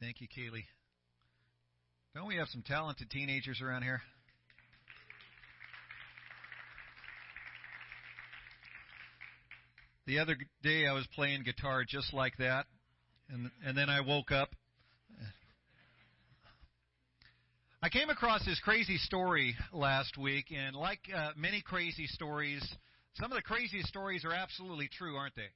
Thank you, Kaylee. Don't we have some talented teenagers around here? The other day I was playing guitar just like that, and then I woke up. I came across this crazy story last week, and like many crazy stories, some of the craziest stories are absolutely true, aren't they?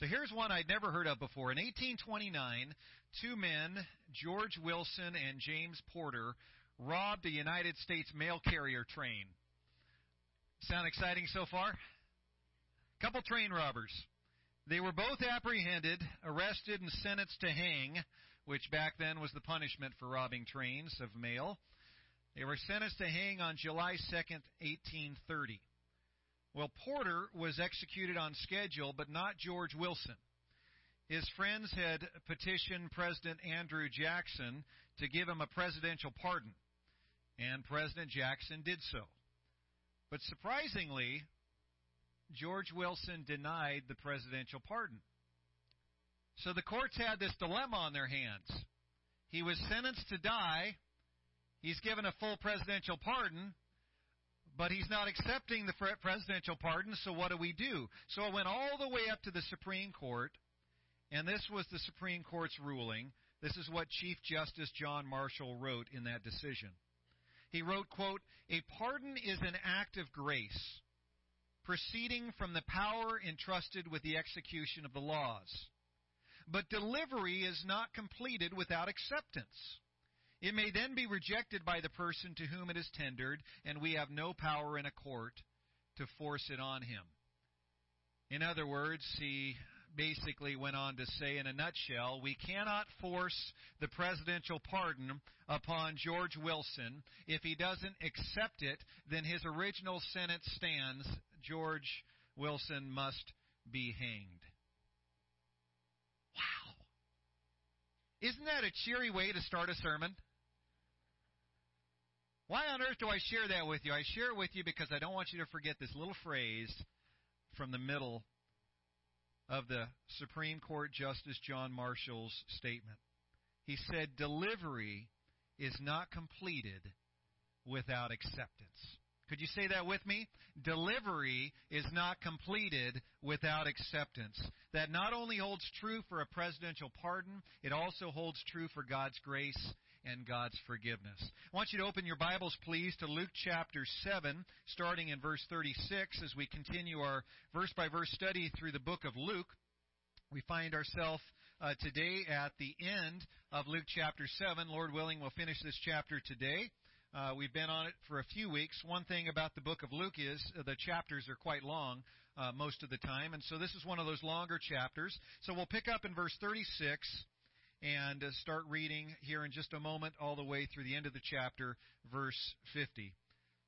So here's one I'd never heard of before. In 1829, two men, George Wilson and James Porter, robbed a United States mail carrier train. Sound exciting so far? Couple train robbers. They were both apprehended, arrested, and sentenced to hang, which back then was the punishment for robbing trains of mail. They were sentenced to hang on July 2nd, 1830. Well, Porter was executed on schedule, but not George Wilson. His friends had petitioned President Andrew Jackson to give him a presidential pardon, and President Jackson did so. But surprisingly, George Wilson denied the presidential pardon. So the courts had this dilemma on their hands. He was sentenced to die. He's given a full presidential pardon, but he's not accepting the presidential pardon, so what do we do? So it went all the way up to the Supreme Court, and this was the Supreme Court's ruling. This is what Chief Justice John Marshall wrote in that decision. He wrote, quote, "A pardon is an act of grace, proceeding from the power entrusted with the execution of the laws. But delivery is not completed without acceptance. It may then be rejected by the person to whom it is tendered, and we have no power in a court to force it on him." In other words, he basically went on to say, in a nutshell, we cannot force the presidential pardon upon George Wilson. If he doesn't accept it, then his original sentence stands. George Wilson must be hanged. Wow. Isn't that a cheery way to start a sermon? Why on earth do I share that with you? I share it with you because I don't want you to forget this little phrase from the middle of the Supreme Court Justice John Marshall's statement. He said, "Delivery is not completed without acceptance." Could you say that with me? Delivery is not completed without acceptance. That not only holds true for a presidential pardon, it also holds true for God's grace and God's forgiveness. I want you to open your Bibles, please, to Luke chapter 7, starting in verse 36, as we continue our verse-by-verse study through the book of Luke. We find ourselves today at the end of Luke chapter 7. Lord willing, we'll finish this chapter today. We've been on it for a few weeks. One thing about the book of Luke is the chapters are quite long most of the time, and so this is one of those longer chapters. So we'll pick up in verse 36 and start reading here in just a moment all the way through the end of the chapter, verse 50.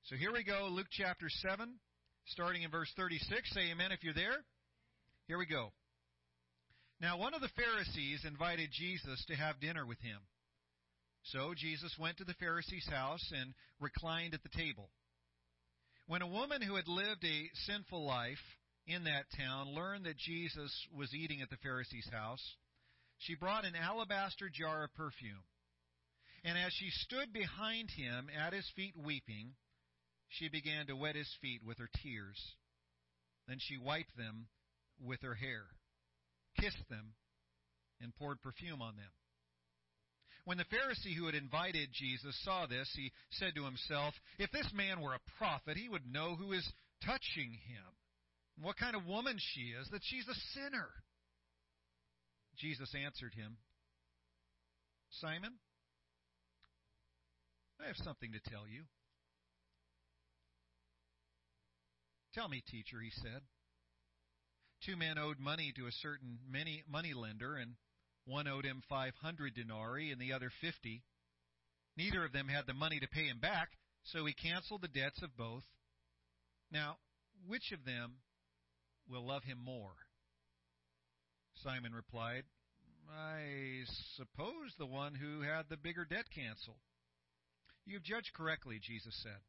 So here we go, Luke chapter 7, starting in verse 36. Say amen if you're there. Here we go. Now one of the Pharisees invited Jesus to have dinner with him. So Jesus went to the Pharisee's house and reclined at the table. When a woman who had lived a sinful life in that town learned that Jesus was eating at the Pharisee's house, she brought an alabaster jar of perfume. And as she stood behind him at his feet weeping, she began to wet his feet with her tears. Then she wiped them with her hair, kissed them, and poured perfume on them. When the Pharisee who had invited Jesus saw this, he said to himself, "If this man were a prophet, he would know who is touching him, and what kind of woman she is, that she's a sinner." Jesus answered him, "Simon, I have something to tell you." "Tell me, teacher," he said. "Two men owed money to a certain moneylender, and one owed him 500 denarii and the other 50. Neither of them had the money to pay him back, so he canceled the debts of both. Now, which of them will love him more?" Simon replied, "I suppose the one who had the bigger debt canceled." "You've judged correctly," Jesus said.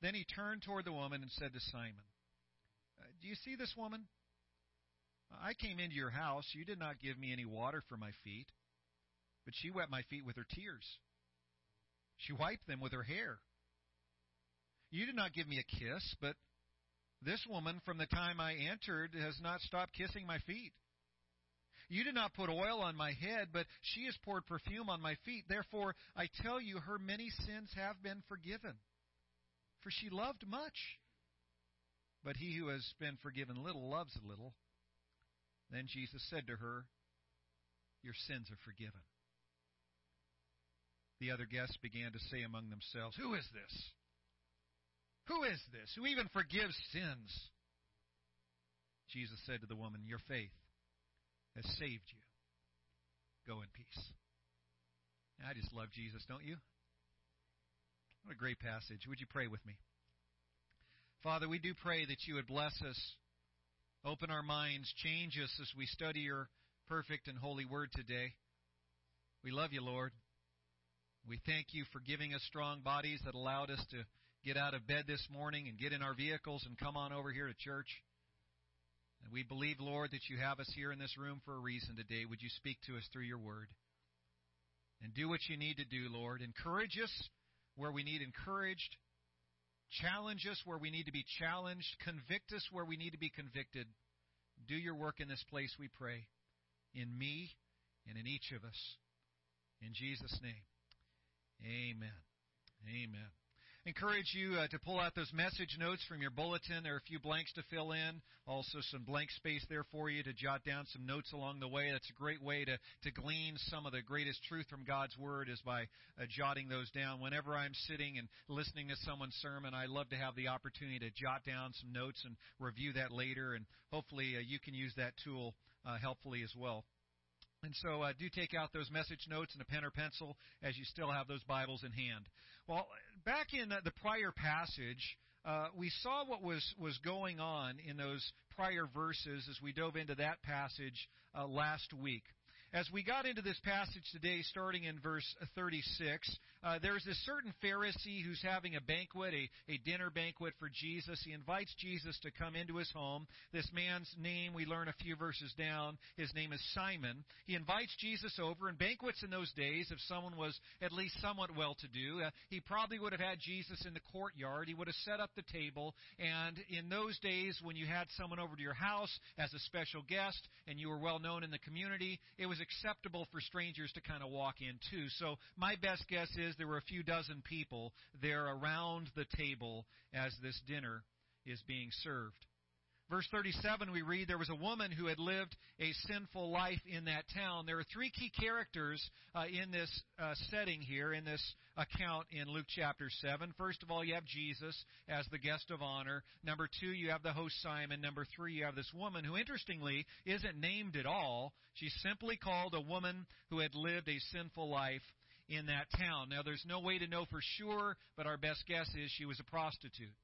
Then he turned toward the woman and said to Simon, "Do you see this woman? I came into your house. You did not give me any water for my feet. But she wept my feet with her tears. She wiped them with her hair. You did not give me a kiss, but this woman from the time I entered has not stopped kissing my feet. You did not put oil on my head, but she has poured perfume on my feet. Therefore, I tell you, her many sins have been forgiven, for she loved much. But he who has been forgiven little loves little. Then Jesus said to her, your sins are forgiven. The other guests began to say among themselves, who is this? Who is this who even forgives sins? Jesus said to the woman, your faith has saved you. Go in peace. I just love Jesus, don't you? What a great passage. Would you pray with me? Father, we do pray that you would bless us, open our minds, change us as we study your perfect and holy word today. We love you, Lord. We thank you for giving us strong bodies that allowed us to get out of bed this morning and get in our vehicles and come on over here to church. And we believe, Lord, that you have us here in this room for a reason today. Would you speak to us through your word? And do what you need to do, Lord. Encourage us where we need encouraged. Challenge us where we need to be challenged. Convict us where we need to be convicted. Do your work in this place, we pray, in me and in each of us. In Jesus' name, amen. Amen. Encourage you to pull out those message notes from your bulletin. There are a few blanks to fill in. Also some blank space there for you to jot down some notes along the way. That's a great way to glean some of the greatest truth from God's Word is by jotting those down. Whenever I'm sitting and listening to someone's sermon, I love to have the opportunity to jot down some notes and review that later. And hopefully you can use that tool helpfully as well. And so do take out those message notes and a pen or pencil as you still have those Bibles in hand. Well, back in the prior passage, we saw what was going on in those prior verses as we dove into that passage last week. As we got into this passage today, starting in verse 36, there's this certain Pharisee who's having a banquet, a dinner banquet for Jesus. He invites Jesus to come into his home. This man's name, we learn a few verses down, his name is Simon. He invites Jesus over, and banquets in those days, if someone was at least somewhat well-to-do, he probably would have had Jesus in the courtyard. He would have set up the table, and in those days, when you had someone over to your house as a special guest, and you were well-known in the community, it was acceptable for strangers to kind of walk in too. So my best guess is there were a few dozen people there around the table as this dinner is being served. Verse 37 we read, there was a woman who had lived a sinful life in that town. There are three key characters in this setting here, in this account in Luke chapter 7. First of all, you have Jesus as the guest of honor. Number two, you have the host Simon. Number three, you have this woman who, interestingly, isn't named at all. She's simply called a woman who had lived a sinful life in that town. Now, there's no way to know for sure, but our best guess is she was a prostitute.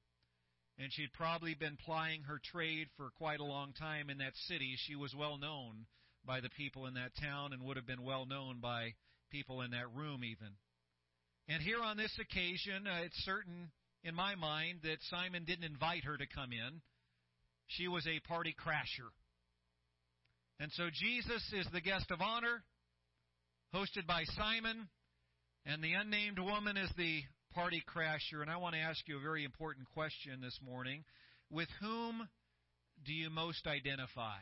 And she'd probably been plying her trade for quite a long time in that city. She was well known by the people in that town and would have been well known by people in that room even. And here on this occasion, it's certain in my mind that Simon didn't invite her to come in. She was a party crasher. And so Jesus is the guest of honor, hosted by Simon, and the unnamed woman is the party crasher. And I want to ask you a very important question this morning. With whom do you most identify?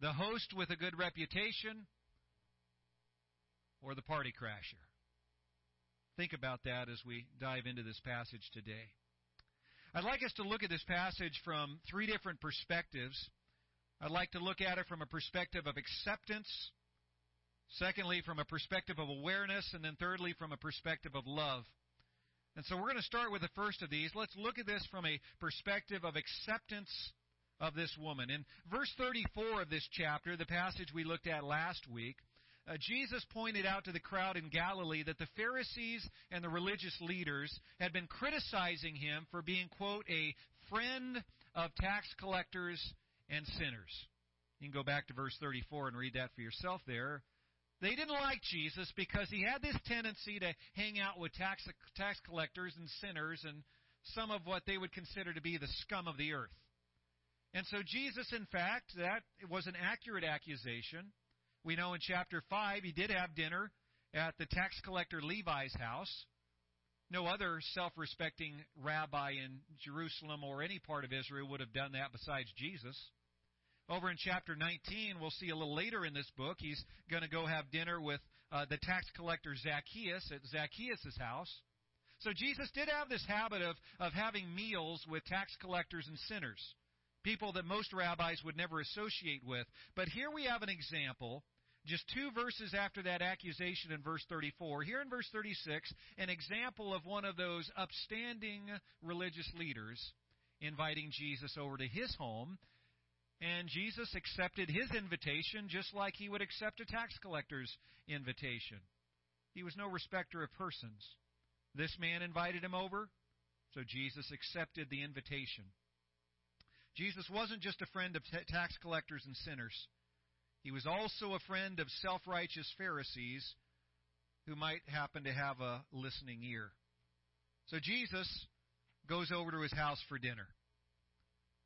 The host with a good reputation or the party crasher? Think about that as we dive into this passage today. I'd like us to look at this passage from three different perspectives. I'd like to look at it from a perspective of acceptance, secondly, from a perspective of awareness, and then thirdly, from a perspective of love. And so we're going to start with the first of these. Let's look at this from a perspective of acceptance of this woman. In verse 34 of this chapter, the passage we looked at last week, Jesus pointed out to the crowd in Galilee that the Pharisees and the religious leaders had been criticizing him for being, quote, a friend of tax collectors and sinners. You can go back to verse 34 and read that for yourself there. They didn't like Jesus because he had this tendency to hang out with tax collectors and sinners and some of what they would consider to be the scum of the earth. And so Jesus, in fact, that was an accurate accusation, We know in chapter 5 he did have dinner at the tax collector Levi's house. No other self-respecting rabbi in Jerusalem or any part of Israel would have done that besides Jesus. Over in chapter 19, we'll see a little later in this book, he's going to go have dinner with the tax collector Zacchaeus at Zacchaeus' house. So Jesus did have this habit of having meals with tax collectors and sinners, people that most rabbis would never associate with. But here we have an example, just two verses after that accusation in verse 34. Here in verse 36, an example of one of those upstanding religious leaders inviting Jesus over to his home. And Jesus accepted his invitation just like he would accept a tax collector's invitation. He was no respecter of persons. This man invited him over, so Jesus accepted the invitation. Jesus wasn't just a friend of tax collectors and sinners. He was also a friend of self-righteous Pharisees who might happen to have a listening ear. So Jesus goes over to his house for dinner.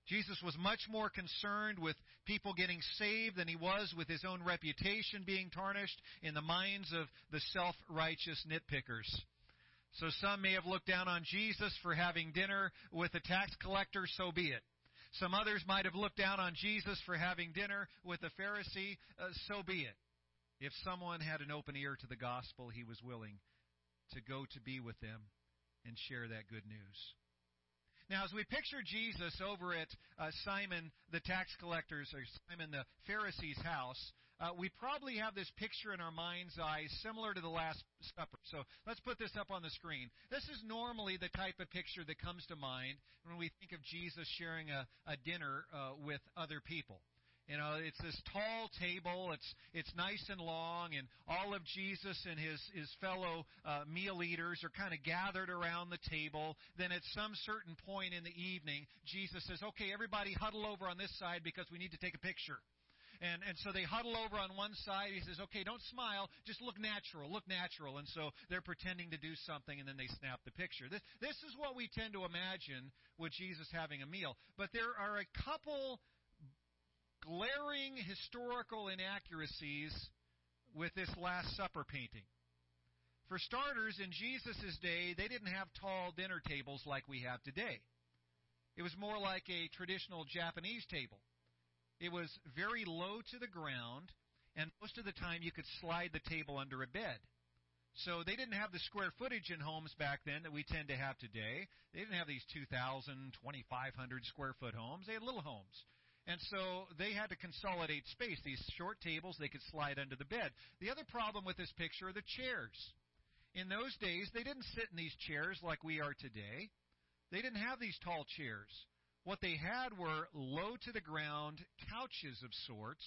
Jesus was much more concerned with people getting saved than he was with his own reputation being tarnished in the minds of the self-righteous nitpickers. So some may have looked down on Jesus for having dinner with a tax collector, so be it. Some others might have looked down on Jesus for having dinner with a Pharisee, so be it. If someone had an open ear to the gospel, he was willing to go to be with them and share that good news. Now, as we picture Jesus over at Simon the tax collector's or Simon the Pharisee's house, we probably have this picture in our mind's eye similar to the Last Supper. So let's put this up on the screen. This is normally the type of picture that comes to mind when we think of Jesus sharing a dinner with other people. You know, it's this tall table. It's nice and long, and all of Jesus and his fellow meal eaters are kind of gathered around the table. Then at some certain point in the evening, Jesus says, okay, everybody huddle over on this side because we need to take a picture. And so they huddle over on one side. He says, okay, don't smile. Just look natural. Look natural. And so they're pretending to do something, and then they snap the picture. This is what we tend to imagine with Jesus having a meal. But there are a couple glaring historical inaccuracies with this Last Supper painting. For starters, in Jesus' day, they didn't have tall dinner tables like we have today. It was more like a traditional Japanese table. It was very low to the ground, and most of the time you could slide the table under a bed. So they didn't have the square footage in homes back then that we tend to have today. They didn't have these 2,000, 2,500 square foot homes. They had little homes. And so they had to consolidate space. These short tables they could slide under the bed. The other problem with this picture are the chairs. In those days, they didn't sit in these chairs like we are today. They didn't have these tall chairs. What they had were low-to-the-ground couches of sorts,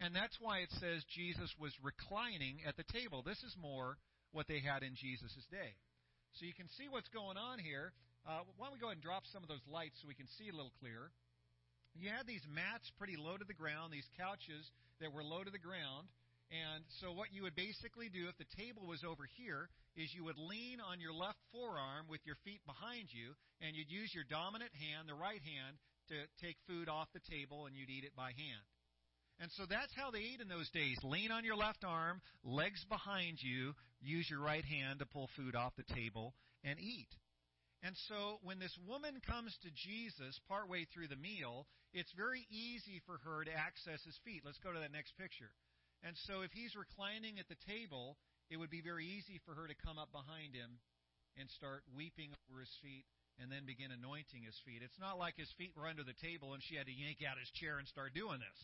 and that's why it says Jesus was reclining at the table. This is more what they had in Jesus' day. So you can see what's going on here. Why don't we go ahead and drop some of those lights so we can see a little clearer. You had these mats pretty low to the ground, these couches that were low to the ground, and so what you would basically do if the table was over here is you would lean on your left forearm with your feet behind you, and you'd use your dominant hand, the right hand, to take food off the table, and you'd eat it by hand. And so that's how they ate in those days. Lean on your left arm, legs behind you, use your right hand to pull food off the table and eat. And so when this woman comes to Jesus partway through the meal, it's very easy for her to access his feet. Let's go to that next picture. And so if he's reclining at the table, it would be very easy for her to come up behind him and start weeping over his feet and then begin anointing his feet. It's not like his feet were under the table and she had to yank out his chair and start doing this.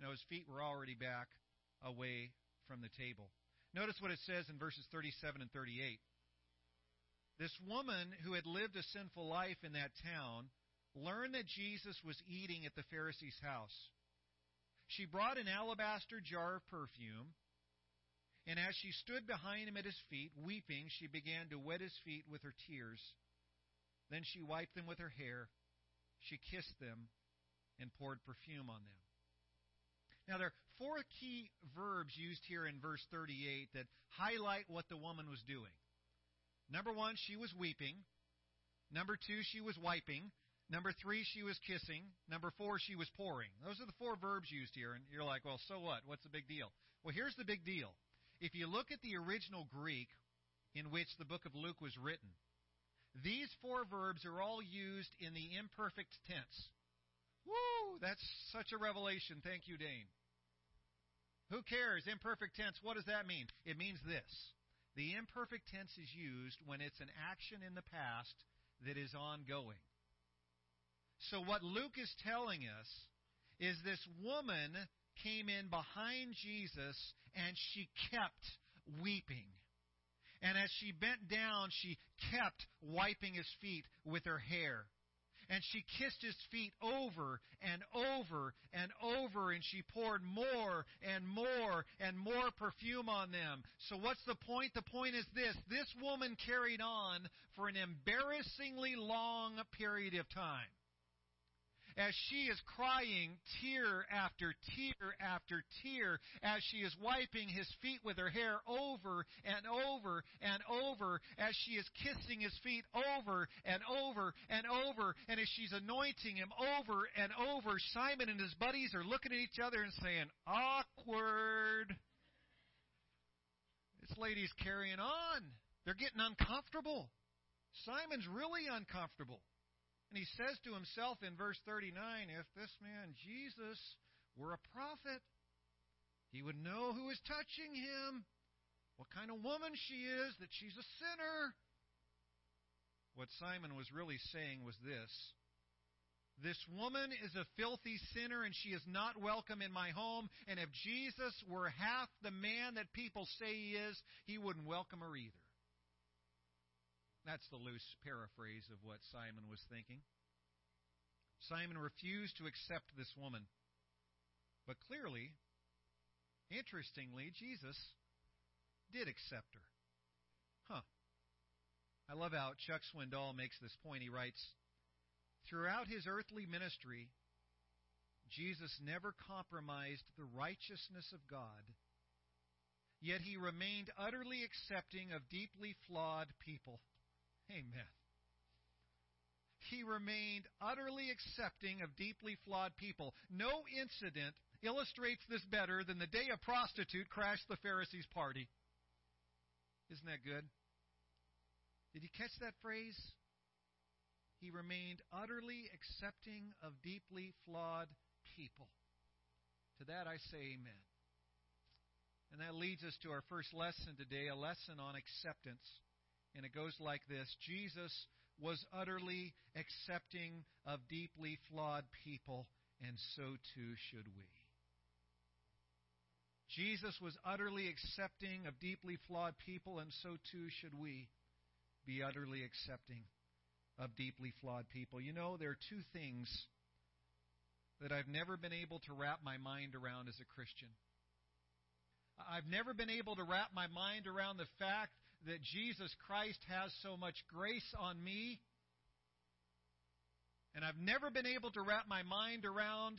No, his feet were already back away from the table. Notice what it says in verses 37 and 38. This woman who had lived a sinful life in that town learned that Jesus was eating at the Pharisee's house. She brought an alabaster jar of perfume, and as she stood behind him at his feet, weeping, she began to wet his feet with her tears. Then she wiped them with her hair. She kissed them and poured perfume on them. Now, there are four key verbs used here in verse 38 that highlight what the woman was doing. Number one, she was weeping. Number two, she was wiping. Number three, she was kissing. Number four, she was pouring. Those are the four verbs used here. And you're like, well, so what? What's the big deal? Well, here's the big deal. If you look at the original Greek in which the book of Luke was written, these four verbs are all used in the imperfect tense. Woo! That's such a revelation. Thank you, Dane. Who cares? Imperfect tense. What does that mean? It means this. The imperfect tense is used when it's an action in the past that is ongoing. So what Luke is telling us is this woman came in behind Jesus and she kept weeping. And as she bent down, she kept wiping his feet with her hair. And she kissed his feet over and over and over, and she poured more and more and more perfume on them. So what's the point? The point is this. This woman carried on for an embarrassingly long period of time. As she is crying tear after tear after tear, as she is wiping his feet with her hair over and over and over, as she is kissing his feet over and over and over, and as she's anointing him over and over, Simon and his buddies are looking at each other and saying, awkward. This lady's carrying on. They're getting uncomfortable. Simon's really uncomfortable. And he says to himself in verse 39, if this man Jesus were a prophet, he would know who is touching him, what kind of woman she is, that she's a sinner. What Simon was really saying was this. This woman is a filthy sinner, and she is not welcome in my home. And if Jesus were half the man that people say he is, he wouldn't welcome her either. That's the loose paraphrase of what Simon was thinking. Simon refused to accept this woman. But clearly, interestingly, Jesus did accept her. Huh. I love how Chuck Swindoll makes this point. He writes, throughout his earthly ministry, Jesus never compromised the righteousness of God, yet he remained utterly accepting of deeply flawed people. Amen. He remained utterly accepting of deeply flawed people. No incident illustrates this better than the day a prostitute crashed the Pharisees' party. Isn't that good? Did you catch that phrase? He remained utterly accepting of deeply flawed people. To that I say amen. And that leads us to our first lesson today, a lesson on acceptance. And it goes like this. Jesus was utterly accepting of deeply flawed people, and so too should we. Jesus was utterly accepting of deeply flawed people, and so too should we be utterly accepting of deeply flawed people. You know, there are two things that I've never been able to wrap my mind around as a Christian. I've never been able to wrap my mind around the fact that Jesus Christ has so much grace on me. And I've never been able to wrap my mind around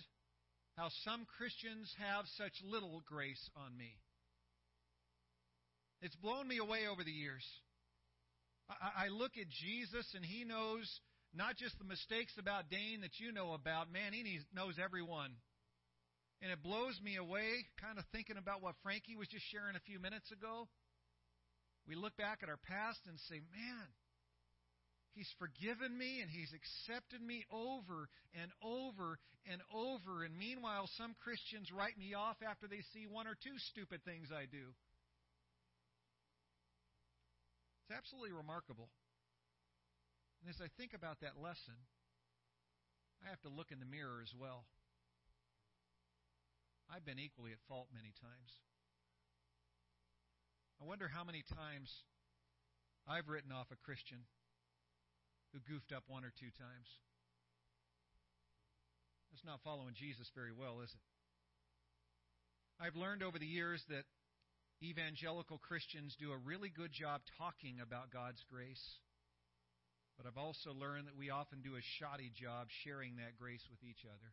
how some Christians have such little grace on me. It's blown me away over the years. I look at Jesus, and he knows not just the mistakes about Dane that you know about. Man, he knows everyone. And it blows me away, kind of thinking about what Frankie was just sharing a few minutes ago. We look back at our past and say, man, he's forgiven me and he's accepted me over and over and over. And meanwhile, some Christians write me off after they see one or two stupid things I do. It's absolutely remarkable. And as I think about that lesson, I have to look in the mirror as well. I've been equally at fault many times. I wonder how many times I've written off a Christian who goofed up one or two times. That's not following Jesus very well, is it? I've learned over the years that evangelical Christians do a really good job talking about God's grace. But I've also learned that we often do a shoddy job sharing that grace with each other.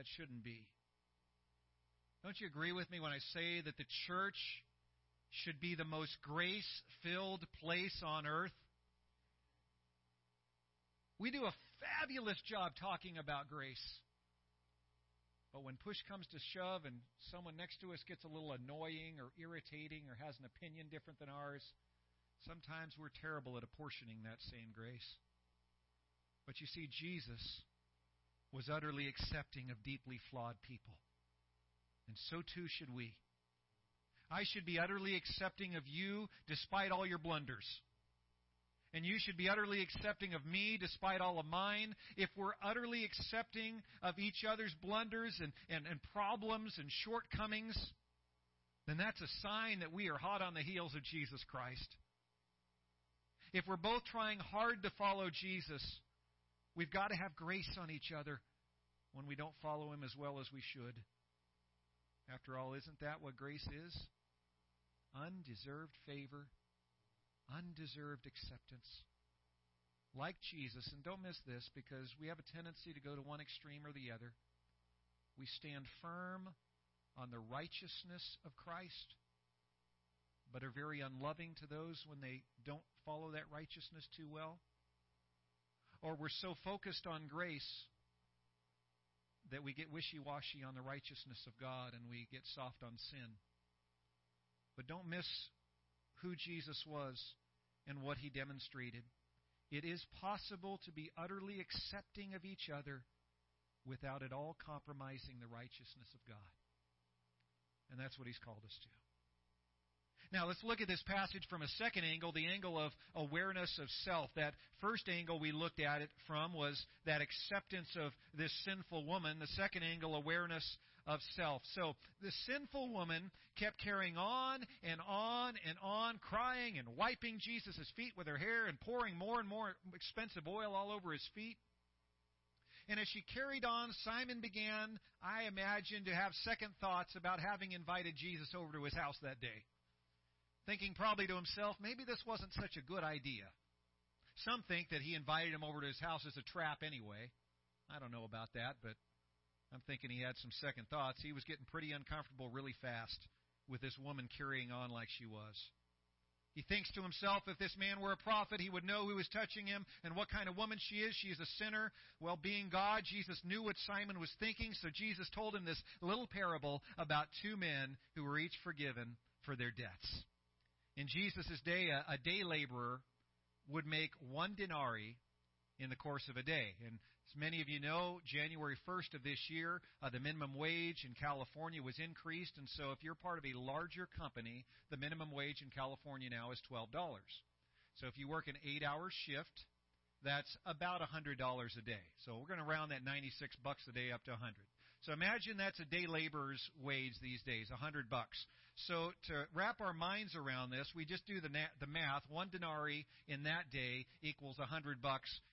That shouldn't be. Don't you agree with me when I say that the church should be the most grace-filled place on earth? We do a fabulous job talking about grace. But when push comes to shove and someone next to us gets a little annoying or irritating or has an opinion different than ours, sometimes we're terrible at apportioning that same grace. But you see, Jesus was utterly accepting of deeply flawed people. And so too should we. I should be utterly accepting of you despite all your blunders. And you should be utterly accepting of me despite all of mine. If we're utterly accepting of each other's blunders and problems and shortcomings, then that's a sign that we are hot on the heels of Jesus Christ. If we're both trying hard to follow Jesus, we've got to have grace on each other when we don't follow Him as well as we should. After all, isn't that what grace is? Undeserved favor. Undeserved acceptance. Like Jesus, and don't miss this because we have a tendency to go to one extreme or the other. We stand firm on the righteousness of Christ, but are very unloving to those when they don't follow that righteousness too well. Or we're so focused on grace that we get wishy-washy on the righteousness of God and we get soft on sin. But don't miss who Jesus was and what He demonstrated. It is possible to be utterly accepting of each other without at all compromising the righteousness of God. And that's what He's called us to. Now let's look at this passage from a second angle, the angle of awareness of self. That first angle we looked at it from was that acceptance of this sinful woman. The second angle, awareness of self. So the sinful woman kept carrying on and on and on, crying and wiping Jesus' feet with her hair and pouring more and more expensive oil all over His feet. And as she carried on, Simon began, I imagine, to have second thoughts about having invited Jesus over to his house that day. Thinking probably to himself, maybe this wasn't such a good idea. Some think that he invited him over to his house as a trap anyway. I don't know about that, but I'm thinking he had some second thoughts. He was getting pretty uncomfortable really fast with this woman carrying on like she was. He thinks to himself, if this man were a prophet, he would know who was touching him and what kind of woman she is. She is a sinner. Well, being God, Jesus knew what Simon was thinking, so Jesus told him this little parable about two men who were each forgiven for their debts. In Jesus' day, a day laborer would make 1 denarii in the course of a day. And as many of you know, January 1st of this year, the minimum wage in California was increased. And so if you're part of a larger company, the minimum wage in California now is $12. So if you work an 8-hour shift, that's about $100 a day. So we're going to round that $96 a day up to 100. So imagine that's a day laborer's wage these days, $100. So to wrap our minds around this, we just do the math. 1 denarii in that day equals $100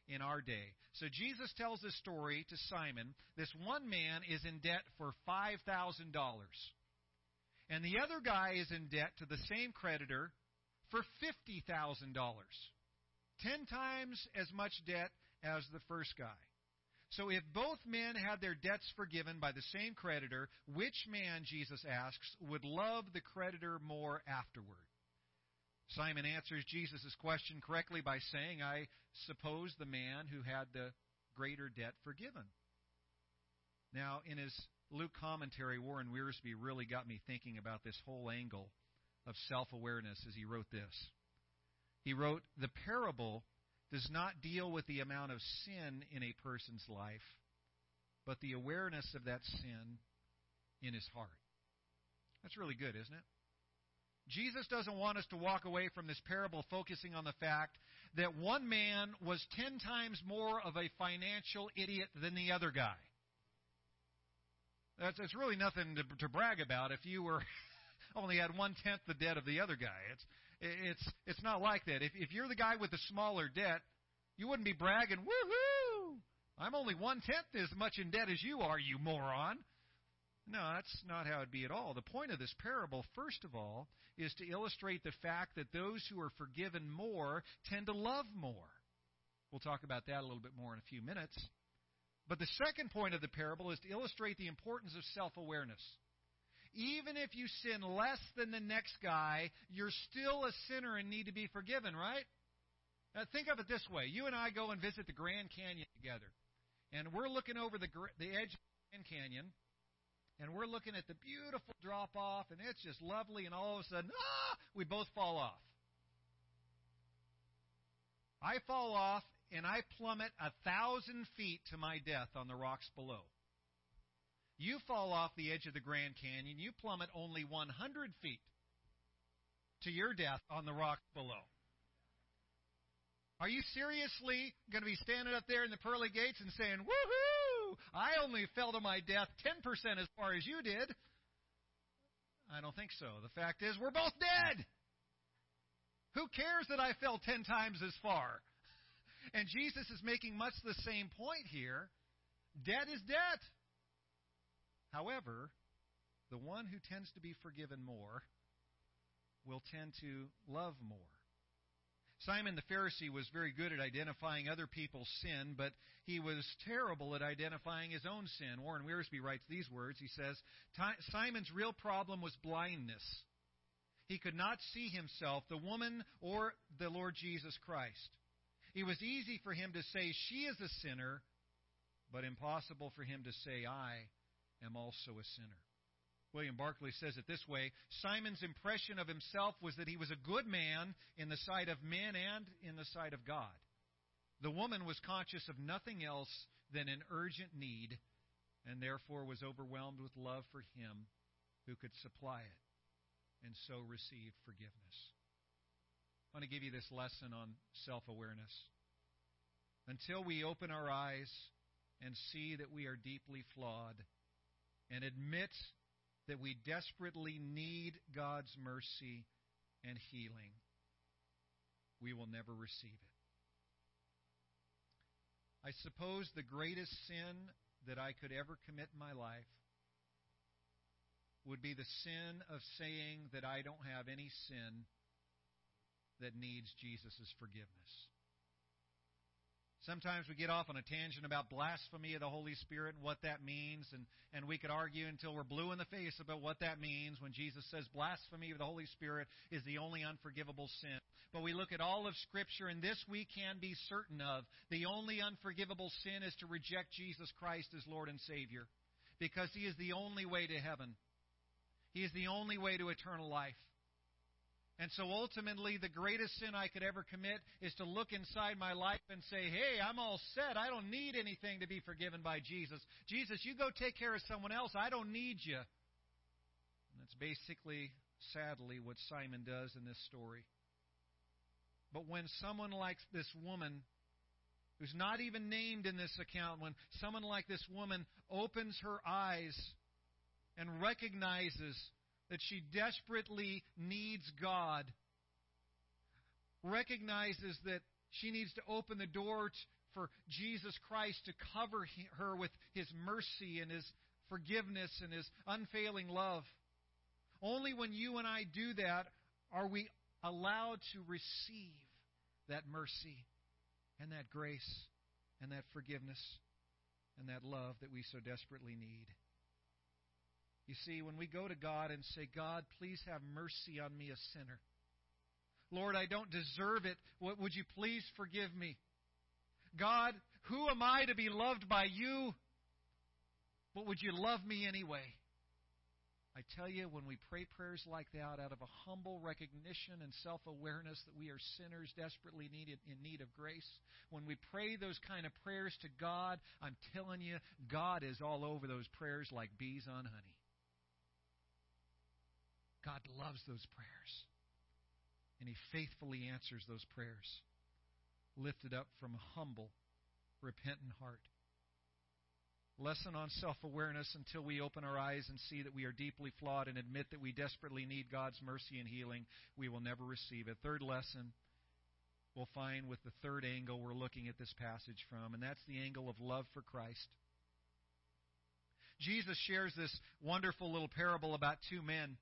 in our day. So Jesus tells this story to Simon. This one man is in debt for $5,000. And the other guy is in debt to the same creditor for $50,000. 10 times as much debt as the first guy. So if both men had their debts forgiven by the same creditor, which man, Jesus asks, would love the creditor more afterward? Simon answers Jesus' question correctly by saying, I suppose the man who had the greater debt forgiven. Now, in his Luke commentary, Warren Wiersbe really got me thinking about this whole angle of self-awareness as he wrote this. He wrote, the parable does not deal with the amount of sin in a person's life, but the awareness of that sin in his heart. That's really good, isn't it? Jesus doesn't want us to walk away from this parable focusing on the fact that one man was 10 times more of a financial idiot than the other guy. That's really nothing to brag about if you were only had 1/10 the debt of the other guy. It's not like that. If you're the guy with the smaller debt, you wouldn't be bragging, woohoo! I'm only 1/10 as much in debt as you are, you moron. No, that's not how it'd be at all. The point of this parable, first of all, is to illustrate the fact that those who are forgiven more tend to love more. We'll talk about that a little bit more in a few minutes. But the second point of the parable is to illustrate the importance of self-awareness. Even if you sin less than the next guy, you're still a sinner and need to be forgiven, right? Think of it this way. You and I go and visit the Grand Canyon together. And we're looking over the edge of the Grand Canyon. And we're looking at the beautiful drop-off. And it's just lovely. And all of a sudden, we both fall off. I fall off and I plummet 1,000 feet to my death on the rocks below. You fall off the edge of the Grand Canyon. You plummet only 100 feet to your death on the rocks below. Are you seriously going to be standing up there in the pearly gates and saying, "Woohoo! I only fell to my death 10% as far as you did"? I don't think so. The fact is, we're both dead. Who cares that I fell 10 times as far? And Jesus is making much the same point here. Debt is debt. However, the one who tends to be forgiven more will tend to love more. Simon the Pharisee was very good at identifying other people's sin, but he was terrible at identifying his own sin. Warren Wiersbe writes these words. He says, Simon's real problem was blindness. He could not see himself, the woman, or the Lord Jesus Christ. It was easy for him to say, "She is a sinner," but impossible for him to say, "I am also a sinner." William Barclay says it this way: Simon's impression of himself was that he was a good man in the sight of men and in the sight of God. The woman was conscious of nothing else than an urgent need, and therefore was overwhelmed with love for him who could supply it, and so received forgiveness. I want to give you this lesson on self-awareness. Until we open our eyes and see that we are deeply flawed and admit that we desperately need God's mercy and healing, we will never receive it. I suppose the greatest sin that I could ever commit in my life would be the sin of saying that I don't have any sin that needs Jesus' forgiveness. Sometimes we get off on a tangent about blasphemy of the Holy Spirit and what that means, and we could argue until we're blue in the face about what that means when Jesus says blasphemy of the Holy Spirit is the only unforgivable sin. But we look at all of Scripture, and this we can be certain of: the only unforgivable sin is to reject Jesus Christ as Lord and Savior, because He is the only way to heaven. He is the only way to eternal life. And so ultimately, the greatest sin I could ever commit is to look inside my life and say, "Hey, I'm all set. I don't need anything to be forgiven by Jesus. Jesus, you go take care of someone else. I don't need you." And that's basically, sadly, what Simon does in this story. But when someone like this woman, who's not even named in this account, when someone like this woman opens her eyes and recognizes that she desperately needs God, recognizes that she needs to open the door for Jesus Christ to cover her with His mercy and His forgiveness and His unfailing love. Only when you and I do that are we allowed to receive that mercy and that grace and that forgiveness and that love that we so desperately need. You see, when we go to God and say, "God, please have mercy on me, a sinner. Lord, I don't deserve it. Would you please forgive me? God, who am I to be loved by you? But would you love me anyway?" I tell you, when we pray prayers like that out of a humble recognition and self-awareness that we are sinners desperately in need of grace, when we pray those kind of prayers to God, I'm telling you, God is all over those prayers like bees on honey. God loves those prayers, and He faithfully answers those prayers, lifted up from a humble, repentant heart. Lesson on self-awareness: until we open our eyes and see that we are deeply flawed and admit that we desperately need God's mercy and healing, we will never receive it. Third lesson we'll find with the third angle we're looking at this passage from, and that's the angle of love for Christ. Jesus shares this wonderful little parable about two men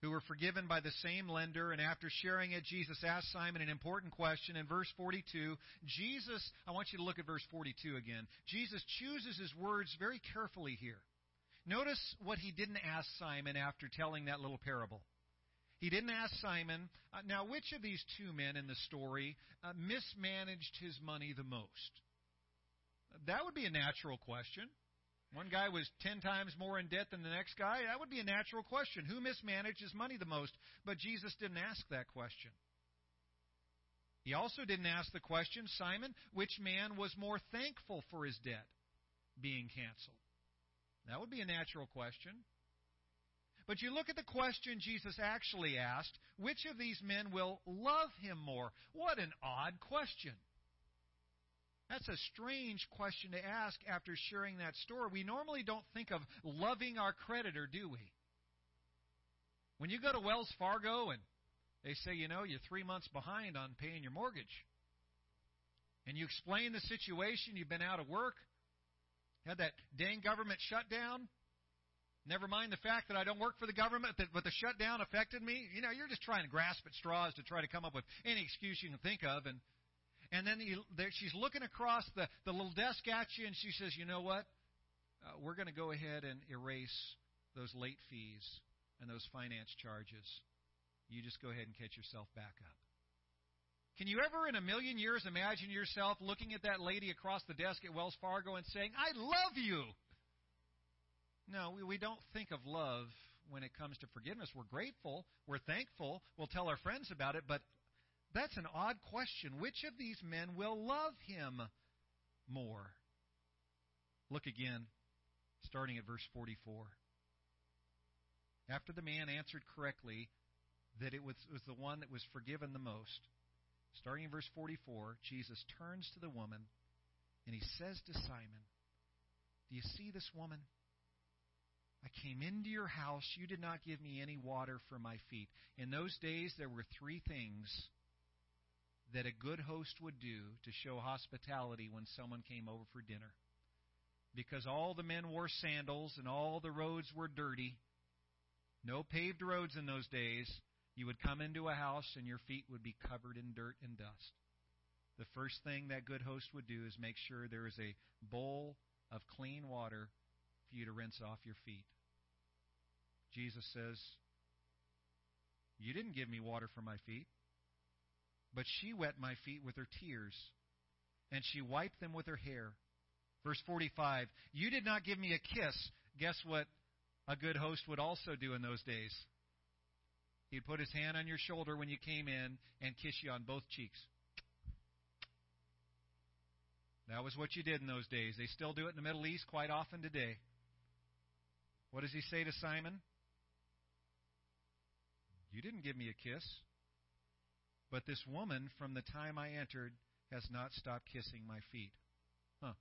who were forgiven by the same lender. And after sharing it, Jesus asked Simon an important question in verse 42. Jesus, I want you to look at verse 42 again. Jesus chooses His words very carefully here. Notice what He didn't ask Simon after telling that little parable. He didn't ask Simon. Now, which of these two men in the story mismanaged his money the most? That would be a natural question. One guy was 10 times more in debt than the next guy. That would be a natural question. Who mismanaged his money the most? But Jesus didn't ask that question. He also didn't ask the question, Simon, which man was more thankful for his debt being canceled? That would be a natural question. But you look at the question Jesus actually asked, which of these men will love him more? What an odd question. That's a strange question to ask after sharing that story. We normally don't think of loving our creditor, do we? When you go to Wells Fargo and they say, you know, you're 3 months behind on paying your mortgage, and you explain the situation, you've been out of work, had that dang government shutdown, never mind the fact that I don't work for the government, but the shutdown affected me. You know, you're just trying to grasp at straws to try to come up with any excuse you can think of, and then she's looking across the little desk at you, and she says, you know what? We're going to go ahead and erase those late fees and those finance charges. You just go ahead and catch yourself back up. Can you ever in a million years imagine yourself looking at that lady across the desk at Wells Fargo and saying, I love you? No, we don't think of love when it comes to forgiveness. We're grateful. We're thankful. We'll tell our friends about it, but that's an odd question. Which of these men will love him more? Look again, starting at verse 44. After the man answered correctly that it was the one that was forgiven the most, starting in verse 44, Jesus turns to the woman and he says to Simon, do you see this woman? I came into your house. You did not give me any water for my feet. In those days, there were 3 things that a good host would do to show hospitality when someone came over for dinner. Because all the men wore sandals and all the roads were dirty. No paved roads in those days. You would come into a house and your feet would be covered in dirt and dust. The first thing that good host would do is make sure there is a bowl of clean water for you to rinse off your feet. Jesus says, you didn't give me water for my feet, but she wet my feet with her tears, and she wiped them with her hair. Verse 45, you did not give me a kiss. Guess what a good host would also do in those days? He'd put his hand on your shoulder when you came in and kiss you on both cheeks. That was what you did in those days. They still do it in the Middle East quite often today. What does he say to Simon? You didn't give me a kiss, but this woman from the time I entered has not stopped kissing my feet. Huh.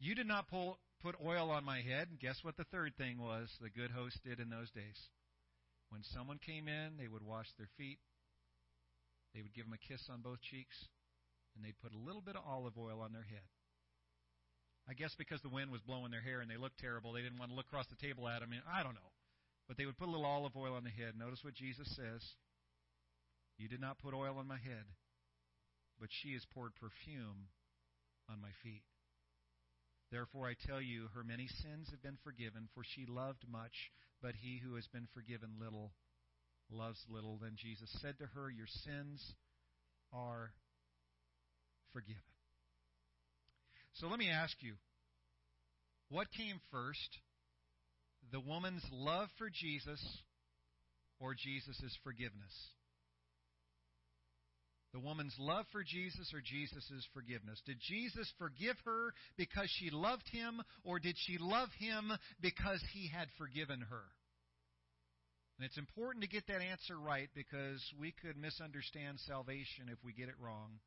You did not put oil on my head. Guess what the third thing was the good host did in those days? When someone came in, they would wash their feet. They would give them a kiss on both cheeks. And they'd put a little bit of olive oil on their head. I guess because the wind was blowing their hair and they looked terrible, they didn't want to look across the table at them. I don't know. But they would put a little olive oil on their head. Notice what Jesus says. You did not put oil on my head, but she has poured perfume on my feet. Therefore I tell you, her many sins have been forgiven, for she loved much, but he who has been forgiven little loves little. Then Jesus said to her, your sins are forgiven. So let me ask you, what came first, the woman's love for Jesus or Jesus' forgiveness? The woman's love for Jesus or Jesus' forgiveness? Did Jesus forgive her because she loved him, or did she love him because he had forgiven her? And it's important to get that answer right, because we could misunderstand salvation if we get it wrong.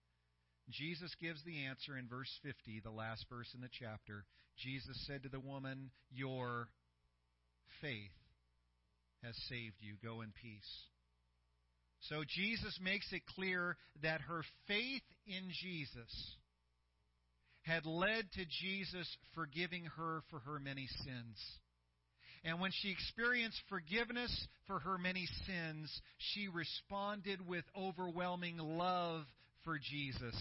Jesus gives the answer in verse 50, the last verse in the chapter. Jesus said to the woman, your faith has saved you. Go in peace. So Jesus makes it clear that her faith in Jesus had led to Jesus forgiving her for her many sins. And when she experienced forgiveness for her many sins, she responded with overwhelming love for Jesus.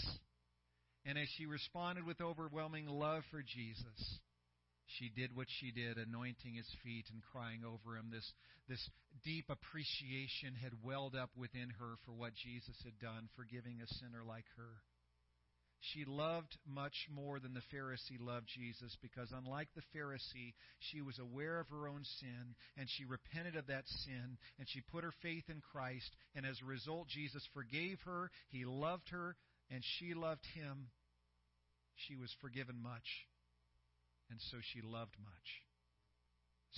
And as she responded with overwhelming love for Jesus, She did what she did, anointing his feet and crying over him. This deep appreciation had welled up within her for what Jesus had done, forgiving a sinner like her. She loved much more than the Pharisee loved Jesus, because unlike the Pharisee, she was aware of her own sin, and she repented of that sin, and she put her faith in Christ, and as a result, Jesus forgave her, he loved her, and she loved him. She was forgiven much, and so she loved much.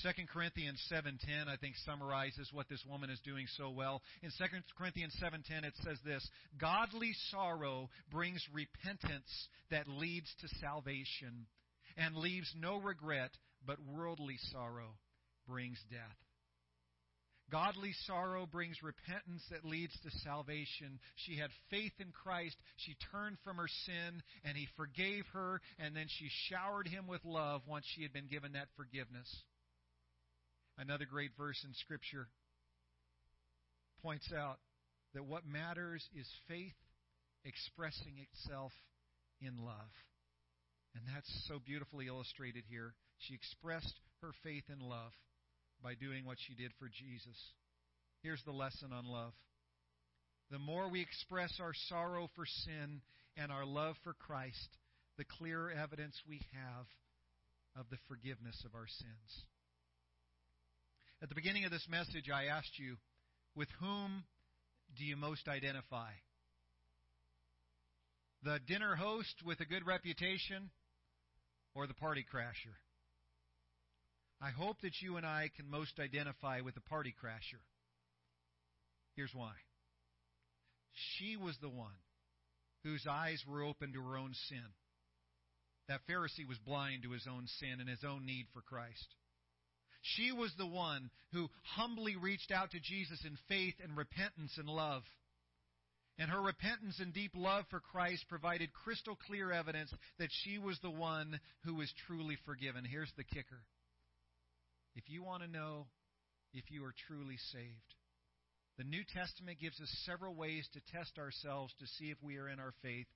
2 Corinthians 7:10, I think, summarizes what this woman is doing so well. In 2 Corinthians 7:10, it says this: "Godly sorrow brings repentance that leads to salvation and leaves no regret, but worldly sorrow brings death." Godly sorrow brings repentance that leads to salvation. She had faith in Christ. She turned from her sin, and he forgave her, and then she showered him with love once she had been given that forgiveness. Another great verse in Scripture points out that what matters is faith expressing itself in love. And that's so beautifully illustrated here. She expressed her faith in love by doing what she did for Jesus. Here's the lesson on love. The more we express our sorrow for sin and our love for Christ, the clearer evidence we have of the forgiveness of our sins. At the beginning of this message, I asked you, with whom do you most identify? The dinner host with a good reputation, or the party crasher? I hope that you and I can most identify with the party crasher. Here's why. She was the one whose eyes were open to her own sin. That Pharisee was blind to his own sin and his own need for Christ. She was the one who humbly reached out to Jesus in faith and repentance and love. And her repentance and deep love for Christ provided crystal clear evidence that she was the one who was truly forgiven. Here's the kicker. If you want to know if you are truly saved, the New Testament gives us several ways to test ourselves to see if we are in our faith.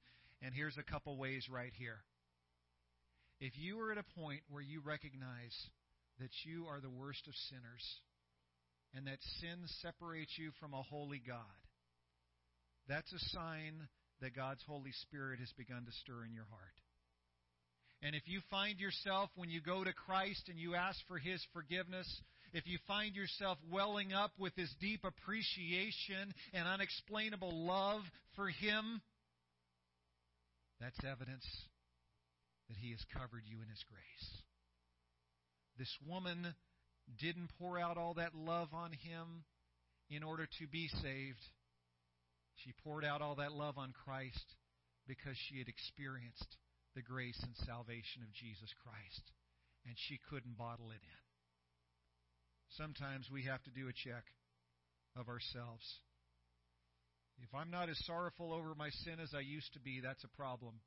And here's a couple ways right here. If you are at a point where you recognize that you are the worst of sinners, and that sin separates you from a holy God, that's a sign that God's Holy Spirit has begun to stir in your heart. And if you find yourself, when you go to Christ and you ask for his forgiveness, if you find yourself welling up with this deep appreciation and unexplainable love for him, that's evidence that he has covered you in his grace. This woman didn't pour out all that love on him in order to be saved. She poured out all that love on Christ because she had experienced the grace and salvation of Jesus Christ, and she couldn't bottle it in. Sometimes we have to do a check of ourselves. If I'm not as sorrowful over my sin as I used to be, that's a problem.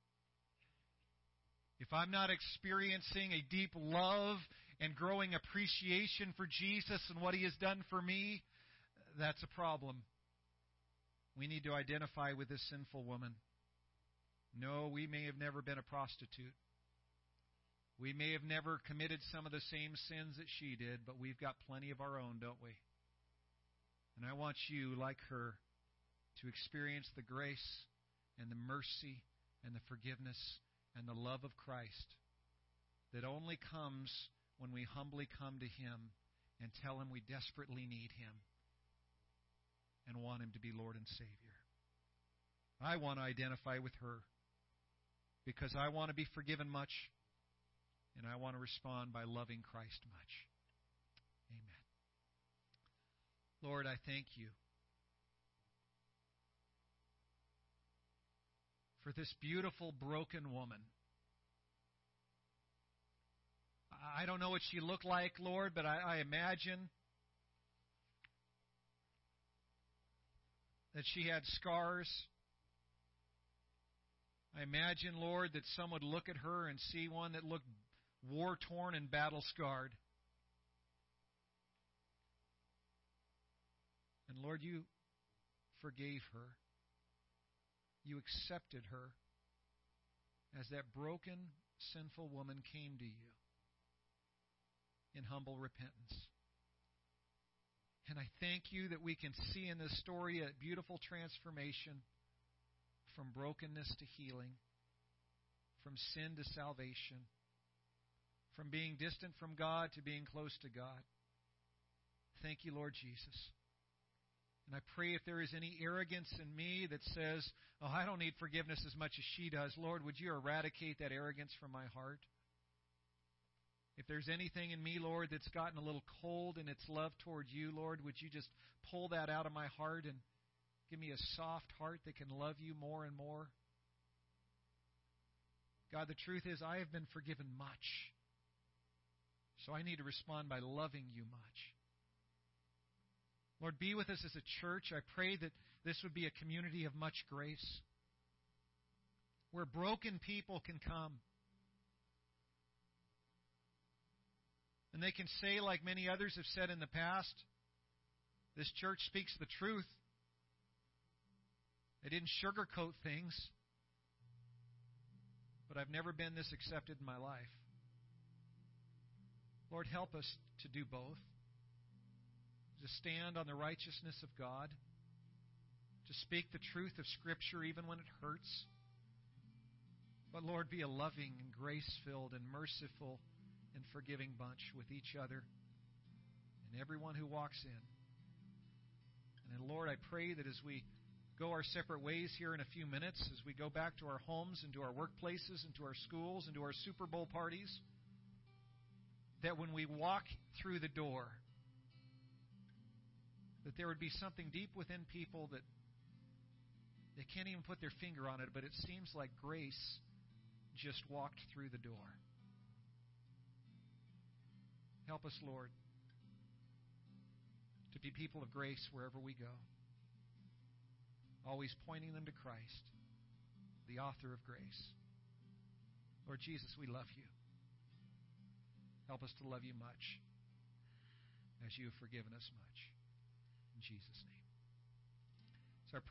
If I'm not experiencing a deep love and growing appreciation for Jesus and what he has done for me, that's a problem. We need to identify with this sinful woman. No, we may have never been a prostitute. We may have never committed some of the same sins that she did, but we've got plenty of our own, don't we? And I want you, like her, to experience the grace and the mercy and the forgiveness and the love of Christ that only comes when we humbly come to him and tell him we desperately need him and want him to be Lord and Savior. I want to identify with her because I want to be forgiven much, and I want to respond by loving Christ much. Amen. Lord, I thank you for this beautiful, broken woman. I don't know what she looked like, Lord, but I imagine that she had scars. I imagine, Lord, that some would look at her and see one that looked war-torn and battle-scarred. And Lord, you forgave her. You accepted her as that broken, sinful woman came to you in humble repentance. And I thank you that we can see in this story a beautiful transformation from brokenness to healing, from sin to salvation, from being distant from God to being close to God. Thank you, Lord Jesus. And I pray if there is any arrogance in me that says, oh, I don't need forgiveness as much as she does, Lord, would you eradicate that arrogance from my heart? If there's anything in me, Lord, that's gotten a little cold in its love toward you, Lord, would you just pull that out of my heart and give me a soft heart that can love you more and more? God, the truth is I have been forgiven much. So I need to respond by loving you much. Lord, be with us as a church. I pray that this would be a community of much grace, where broken people can come. And they can say, like many others have said in the past, this church speaks the truth. They didn't sugarcoat things. But I've never been this accepted in my life. Lord, help us to do both. To stand on the righteousness of God, to speak the truth of Scripture even when it hurts. But Lord, be a loving and grace-filled and merciful and forgiving bunch with each other and everyone who walks in. And then, Lord, I pray that as we go our separate ways here in a few minutes, as we go back to our homes and to our workplaces and to our schools and to our Super Bowl parties, that when we walk through the door, that there would be something deep within people that they can't even put their finger on it, but it seems like grace just walked through the door. Help us, Lord, to be people of grace wherever we go, always pointing them to Christ, the author of grace. Lord Jesus, we love you. Help us to love you much as you have forgiven us much. In Jesus' name.